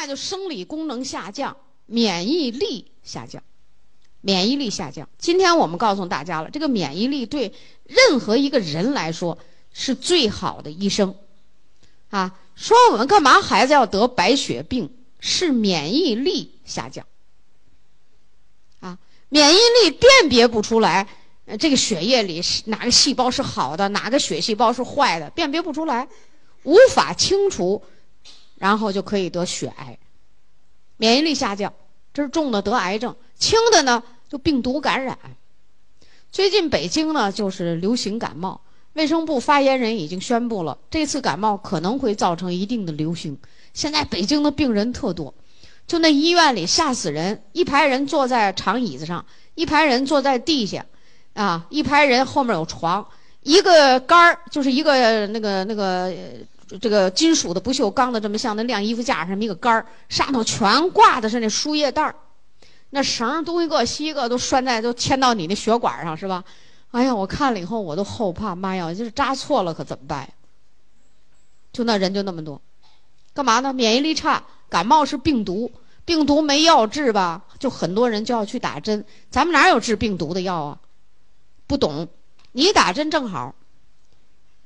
害就生理功能下降，免疫力下降，免疫力下降。今天我们告诉大家了，这个免疫力对任何一个人来说是最好的医生啊。说我们干嘛孩子要得白血病，是免疫力下降啊，免疫力辨别不出来这个血液里哪个细胞是好的，哪个血细胞是坏的，辨别不出来，无法清除，然后就可以得血癌。免疫力下降，这是重的得癌症，轻的呢就病毒感染。最近北京呢就是流行感冒，卫生部发言人已经宣布了，这次感冒可能会造成一定的流行。现在北京的病人特多，就那医院里吓死人，一排人坐在长椅子上，一排人坐在地下啊，一排人后面有床，一个杆儿就是一个这个金属的不锈钢的，这么像那晾衣服架上一个杆儿，上头全挂的是那输液袋儿，那绳东一个西一个都拴在，都牵到你那血管上，是吧？哎呀，我看了以后我都后怕，妈呀，就是扎错了可怎么办呀？就那人就那么多，干嘛呢？免疫力差，感冒是病毒，病毒没药治吧，就很多人就要去打针。咱们哪有治病毒的药啊？不懂，你打针正好。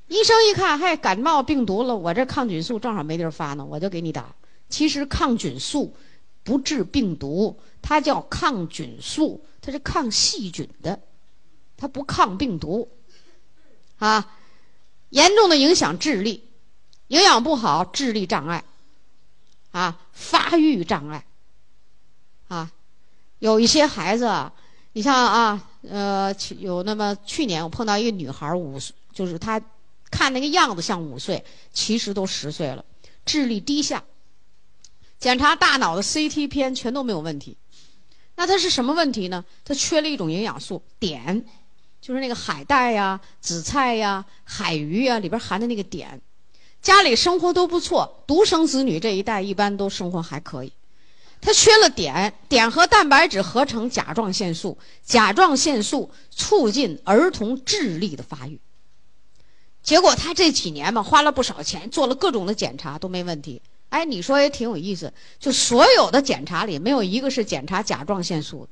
医生一看，嗨，感冒病毒了，我这抗菌素正好没地儿发呢，我就给你打。其实抗菌素不治病毒，它叫抗菌素，它是抗细菌的，它不抗病毒啊。严重的影响智力，营养不好，智力障碍啊，发育障碍啊。有一些孩子啊，你像啊有那么去年我碰到一个女孩，就是她看那个样子像5岁，其实都10岁了，智力低下，检查大脑的 CT 片全都没有问题。那它是什么问题呢？它缺了一种营养素，碘，就是那个海带呀、紫菜呀、海鱼呀里边含的那个碘。家里生活都不错，独生子女这一代一般都生活还可以。它缺了碘，碘和蛋白质合成甲状腺素，甲状腺素促进儿童智力的发育。结果他这几年嘛，花了不少钱，做了各种的检查都没问题。哎，你说也挺有意思，就所有的检查里没有一个是检查甲状腺素的。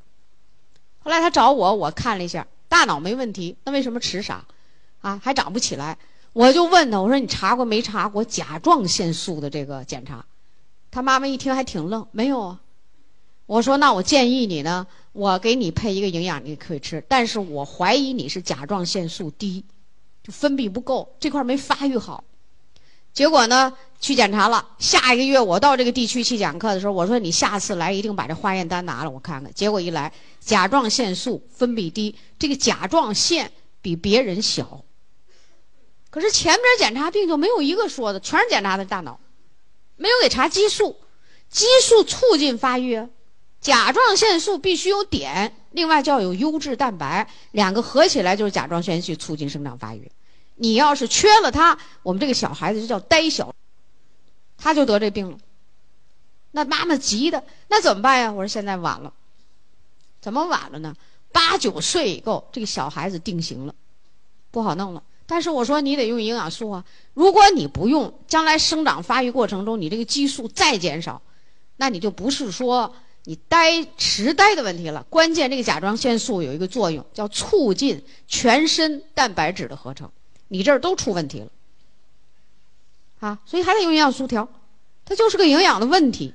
后来他找我，我看了一下，大脑没问题，那为什么迟傻啊，还长不起来？我就问他，我说你查过没查过甲状腺素的这个检查？他妈妈一听还挺愣，没有啊。我说那我建议你呢，我给你配一个营养你可以吃，但是我怀疑你是甲状腺素低，就分泌不够，这块没发育好。结果呢去检查了，下一个月我到这个地区去讲课的时候，我说你下次来一定把这化验单拿了我看看。结果一来，甲状腺素分泌低，这个甲状腺比别人小，可是前面检查病就没有一个说的，全是检查的大脑，没有给查激素。激素促进发育啊，甲状腺素必须有碘，另外叫有优质蛋白，两个合起来就是甲状腺素，促进生长发育。你要是缺了它，我们这个小孩子就叫呆小，他就得这病了。那妈妈急的，那怎么办呀？我说现在晚了。怎么晚了呢？8、9岁以后，这个小孩子定型了，不好弄了。但是我说你得用营养素啊，如果你不用，将来生长发育过程中你这个激素再减少，那你就不是说你呆迟呆的问题了。关键这个甲状腺素有一个作用，叫促进全身蛋白质的合成，你这儿都出问题了啊，所以还得用营养素调，它就是个营养的问题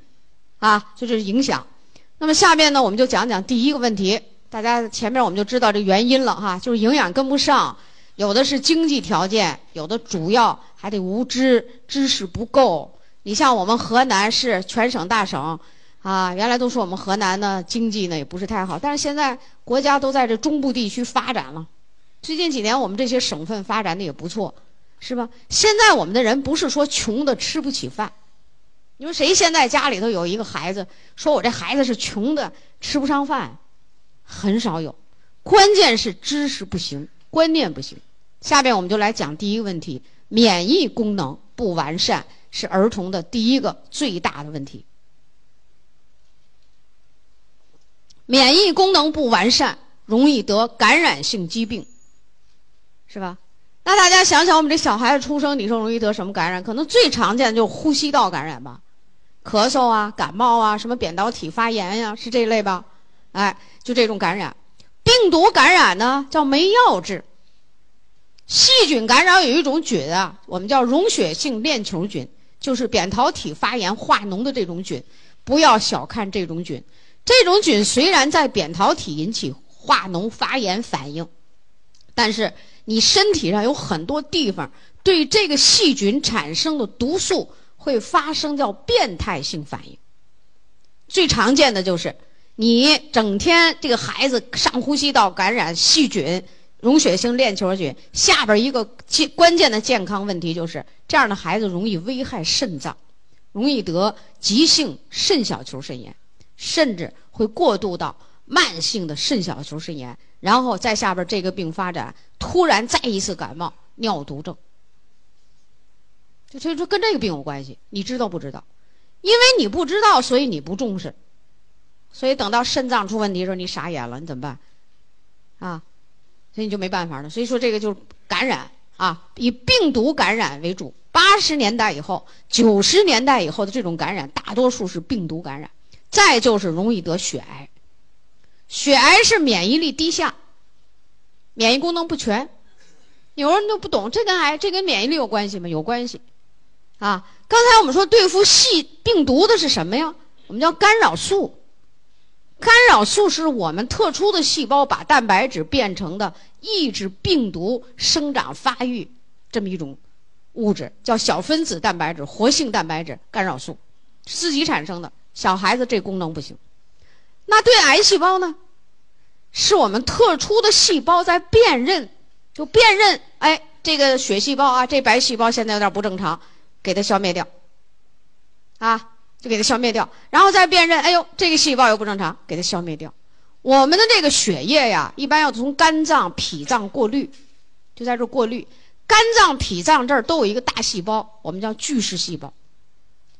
啊，所以这是影响。那么下面呢，我们就讲讲第一个问题，大家前面我们就知道这原因了哈，就是营养跟不上，有的是经济条件，有的主要还得无知，知识不够。你像我们河南是全省大省啊，原来都说我们河南呢经济呢也不是太好，但是现在国家都在这中部地区发展了，最近几年我们这些省份发展的也不错，是吧？现在我们的人不是说穷的吃不起饭，你说谁现在家里头有一个孩子说我这孩子是穷的吃不上饭，很少有。关键是知识不行，观念不行。下面我们就来讲第一个问题，免疫功能不完善是儿童的第一个最大的问题。免疫功能不完善容易得感染性疾病，是吧？那大家想想，我们这小孩子出生，你说容易得什么感染？可能最常见就是呼吸道感染吧，咳嗽啊、感冒啊、什么扁桃体发炎呀、是这一类吧？哎，就这种感染。病毒感染呢叫没药治，细菌感染有一种菌啊，我们叫溶血性链球菌，就是扁桃体发炎化脓的这种菌。不要小看这种菌，这种菌虽然在扁桃体引起化脓发炎反应，但是你身体上有很多地方对这个细菌产生的毒素会发生叫变态性反应。最常见的就是你整天这个孩子上呼吸道感染细菌、溶血性链球菌，下边一个关键的健康问题就是这样的孩子容易危害肾脏，容易得急性肾小球肾炎，甚至会过渡到慢性的肾小球肾炎，然后在下边这个病发展，突然再一次感冒尿毒症，就跟这个病有关系，你知道不知道？因为你不知道，所以你不重视，所以等到肾脏出问题的时候，你傻眼了，你怎么办？啊，所以你就没办法了。所以说这个就是感染啊，以病毒感染为主。80年代以后、90年代以后的这种感染，大多数是病毒感染。再就是容易得血癌，血癌是免疫力低下，免疫功能不全。有人都不懂，这跟癌，这跟免疫力有关系吗？有关系。啊，刚才我们说对付病毒的是什么呀？我们叫干扰素。干扰素是我们特殊的细胞把蛋白质变成的抑制病毒生长发育这么一种物质，叫小分子蛋白质、活性蛋白质干扰素，自己产生的。小孩子这功能不行。那对癌细胞呢？是我们特殊的细胞在辨认，就辨认，哎，这个血细胞啊，这白细胞现在有点不正常，给它消灭掉，啊，就给它消灭掉，然后再辨认，哎呦，这个细胞又不正常，给它消灭掉。我们的这个血液呀，一般要从肝脏、脾脏过滤，就在这过滤。肝脏、脾脏这儿都有一个大细胞，我们叫巨噬细胞。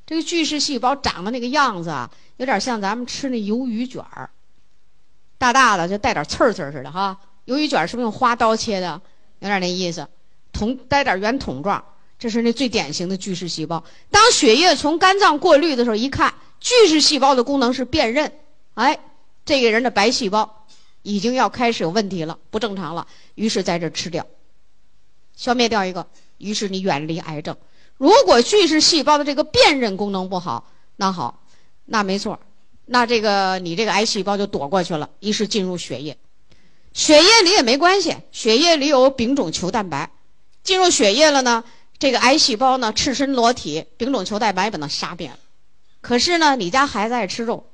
这个巨噬细胞长的那个样子啊，有点像咱们吃那鱿鱼卷儿，大大的，就带点刺儿刺儿似的哈。鱿鱼卷是不是用花刀切的？有点那意思，带点圆筒状，这是那最典型的巨噬细胞。当血液从肝脏过滤的时候，一看巨噬细胞的功能是辨认，哎，这个人的白细胞已经要开始有问题了，不正常了，于是在这吃掉，消灭掉一个，于是你远离癌症。如果巨噬细胞的这个辨认功能不好，那好，那没错，那这个你这个癌细胞就躲过去了，于是进入血液。血液里也没关系，血液里有丙种球蛋白，进入血液了呢，这个癌细胞呢赤身裸体，丙种球蛋白把它杀灭了。可是呢，你家孩子爱吃肉，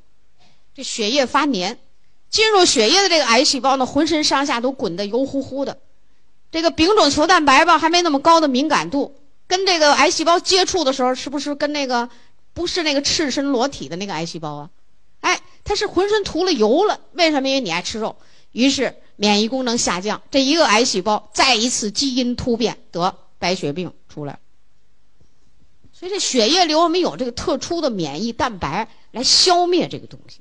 这血液发黏，进入血液的这个癌细胞呢，浑身上下都滚得油乎乎的。这个丙种球蛋白吧，还没那么高的敏感度，跟这个癌细胞接触的时候，是不是跟那个不是那个赤身裸体的那个癌细胞啊？哎，它是浑身涂了油了，为什么？因为你爱吃肉，于是免疫功能下降，这一个癌细胞再一次基因突变，得白血病出来。所以这血液里我们有这个特殊的免疫蛋白来消灭这个东西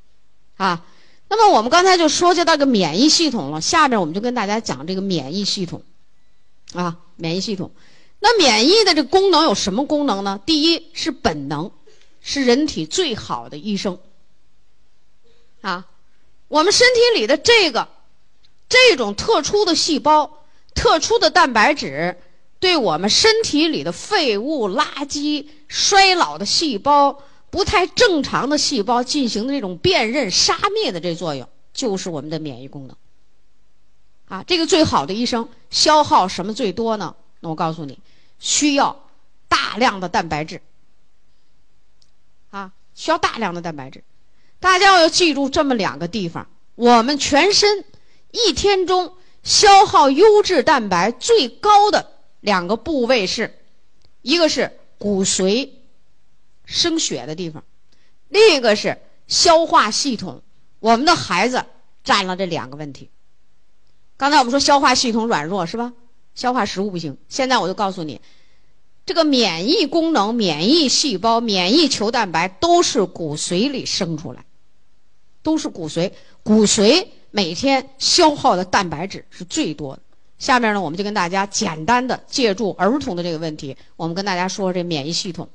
啊。那么我们刚才就说到这个免疫系统了，下面我们就跟大家讲这个免疫系统啊，免疫系统。那免疫的这功能有什么功能呢？第一是本能，是人体最好的医生啊。我们身体里的这种特殊的细胞、特殊的蛋白质，对我们身体里的废物、垃圾、衰老的细胞、不太正常的细胞进行的这种辨认、杀灭的这作用，就是我们的免疫功能。啊，这个最好的医生消耗什么最多呢？那我告诉你，需要大量的蛋白质。啊，需要大量的蛋白质。大家要记住这么两个地方，我们全身一天中消耗优质蛋白最高的两个部位是，一个是骨髓生血的地方，另一个是消化系统。我们的孩子占了这两个问题。刚才我们说消化系统软弱是吧？消化食物不行。现在我就告诉你，这个免疫功能、免疫细胞、免疫球蛋白都是骨髓里生出来，都是骨髓。骨髓每天消耗的蛋白质是最多的。下面呢，我们就跟大家简单的借助儿童的这个问题，我们跟大家说这免疫系统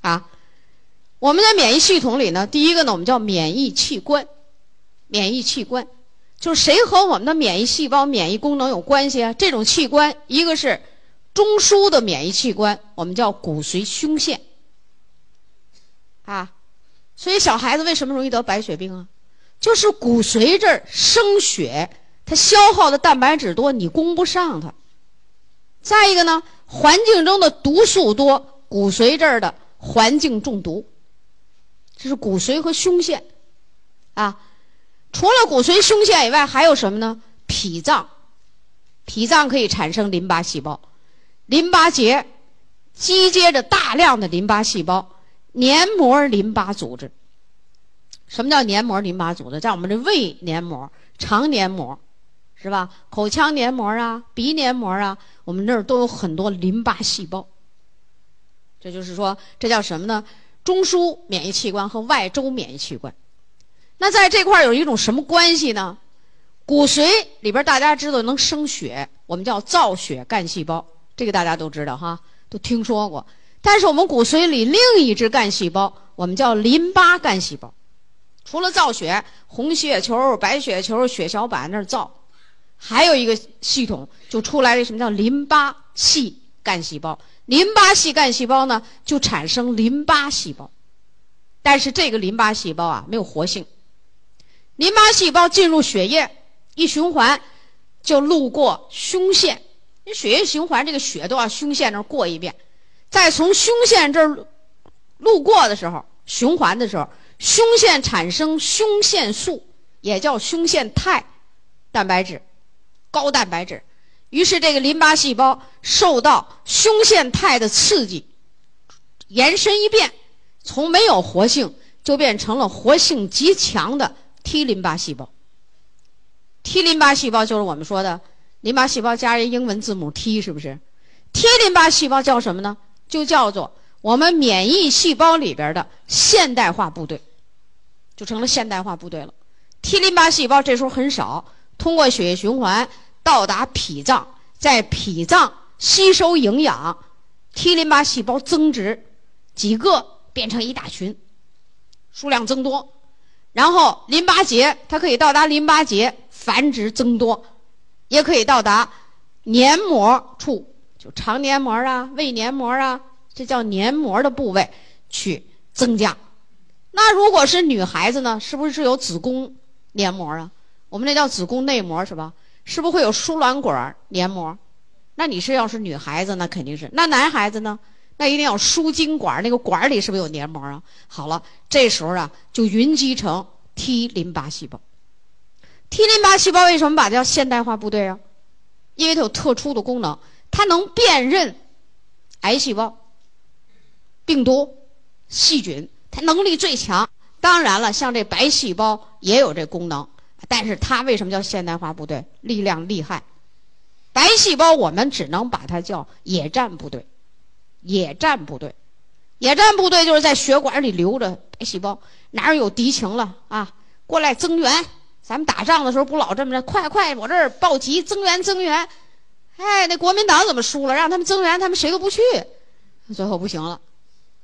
啊。我们在免疫系统里呢，第一个呢，我们叫免疫器官。免疫器官就是谁和我们的免疫细胞、免疫功能有关系啊？这种器官，一个是中枢的免疫器官，我们叫骨髓胸腺啊。所以小孩子为什么容易得白血病啊？就是骨髓这儿生血，它消耗的蛋白质多，你供不上它。再一个呢，环境中的毒素多，骨髓这儿的环境中毒，这是骨髓和胸腺啊。除了骨髓、胸腺以外，还有什么呢？脾脏，脾脏可以产生淋巴细胞，淋巴结集结着大量的淋巴细胞，黏膜淋巴组织。什么叫黏膜淋巴组织？在我们这胃黏膜、肠黏膜，是吧？口腔黏膜啊、鼻黏膜啊，我们那儿都有很多淋巴细胞。这就是说，这叫什么呢？中枢免疫器官和外周免疫器官。那在这块有一种什么关系呢？骨髓里边大家知道能生血，我们叫造血干细胞，这个大家都知道哈，都听说过。但是我们骨髓里另一支干细胞，我们叫淋巴干细胞，除了造血，红血球、白血球、血小板那儿造，还有一个系统就出来了，什么叫淋巴系干细胞？淋巴系干细胞呢，就产生淋巴细胞，但是这个淋巴细胞啊，没有活性。淋巴细胞进入血液一循环，就路过胸腺，因为血液循环，这个血都要胸腺那儿过一遍，再从胸腺这儿路过的时候，循环的时候，胸腺产生胸腺素，也叫胸腺肽蛋白质，高蛋白质。于是这个淋巴细胞受到胸腺肽的刺激，延伸一变，从没有活性就变成了活性极强的T 淋巴细胞。 T 淋巴细胞就是我们说的淋巴细胞加一英文字母 T， 是不是？ T 淋巴细胞叫什么呢？就叫做我们免疫细胞里边的现代化部队，就成了现代化部队了。 T 淋巴细胞这时候很少，通过血液循环到达脾脏，在脾脏吸收营养， T 淋巴细胞增殖，几个变成一大群，数量增多。然后淋巴结，它可以到达淋巴结繁殖增多，也可以到达黏膜处，就肠黏膜啊、胃黏膜啊，这叫黏膜的部位去增加。那如果是女孩子呢，是不是有子宫黏膜啊？我们那叫子宫内膜，是吧？是不是会有输卵管黏膜？那你是要是女孩子，那肯定是。那男孩子呢？那一定要输精管，那个管里是不是有黏膜啊？好了，这时候啊，就云集成 T 淋巴细胞。T 淋巴细胞为什么把它叫现代化部队啊？因为它有特殊的功能，它能辨认癌细胞、病毒、细菌，它能力最强。当然了，像这白细胞也有这功能，但是它为什么叫现代化部队？力量厉害。白细胞我们只能把它叫野战部队。野战部队，野战部队就是在血管里留着白细胞，哪有敌情了啊？过来增援！咱们打仗的时候不老这么着，快快我这儿报急，增援增援！哎，那国民党怎么输了？让他们增援，他们谁都不去，最后不行了，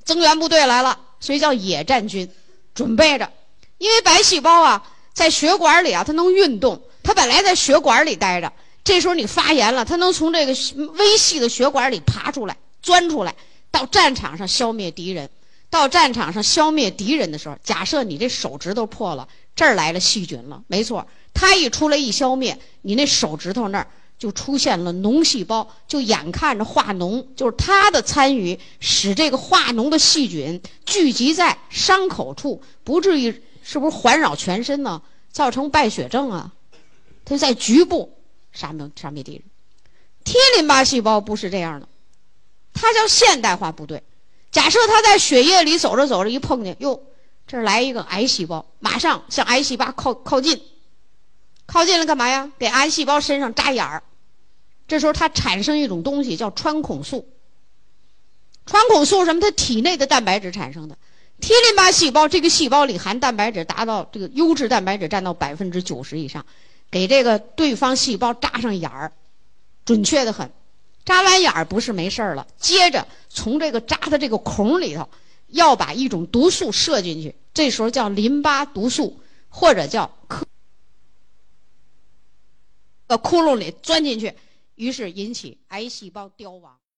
增援部队来了，所以叫野战军，准备着。因为白细胞啊，在血管里啊，它能运动，它本来在血管里待着，这时候你发炎了，它能从这个微细的血管里爬出来。钻出来，到战场上消灭敌人。到战场上消灭敌人的时候，假设你这手指头破了，这儿来了细菌了，没错，它一出来一消灭，你那手指头那儿就出现了脓细胞，就眼看着化脓，就是它的参与使这个化脓的细菌聚集在伤口处，不至于是不是环绕全身呢？造成败血症啊！它就在局部杀灭敌人。T 淋巴细胞不是这样的。它叫现代化部队。假设它在血液里走着走着，一碰见，哟，这儿来一个癌细胞，马上向癌细胞靠近，靠近了干嘛呀？给癌细胞身上扎眼儿。这时候它产生一种东西叫穿孔素。穿孔素什么？它体内的蛋白质产生的。T 淋巴细胞这个细胞里含蛋白质达到这个优质蛋白质占到90%以上，给这个对方细胞扎上眼儿，准确的很。扎完眼儿不是没事了，接着从这个扎的这个孔里头，要把一种毒素摄进去，这时候叫淋巴毒素，或者叫窟窿里钻进去，于是引起癌细胞凋亡。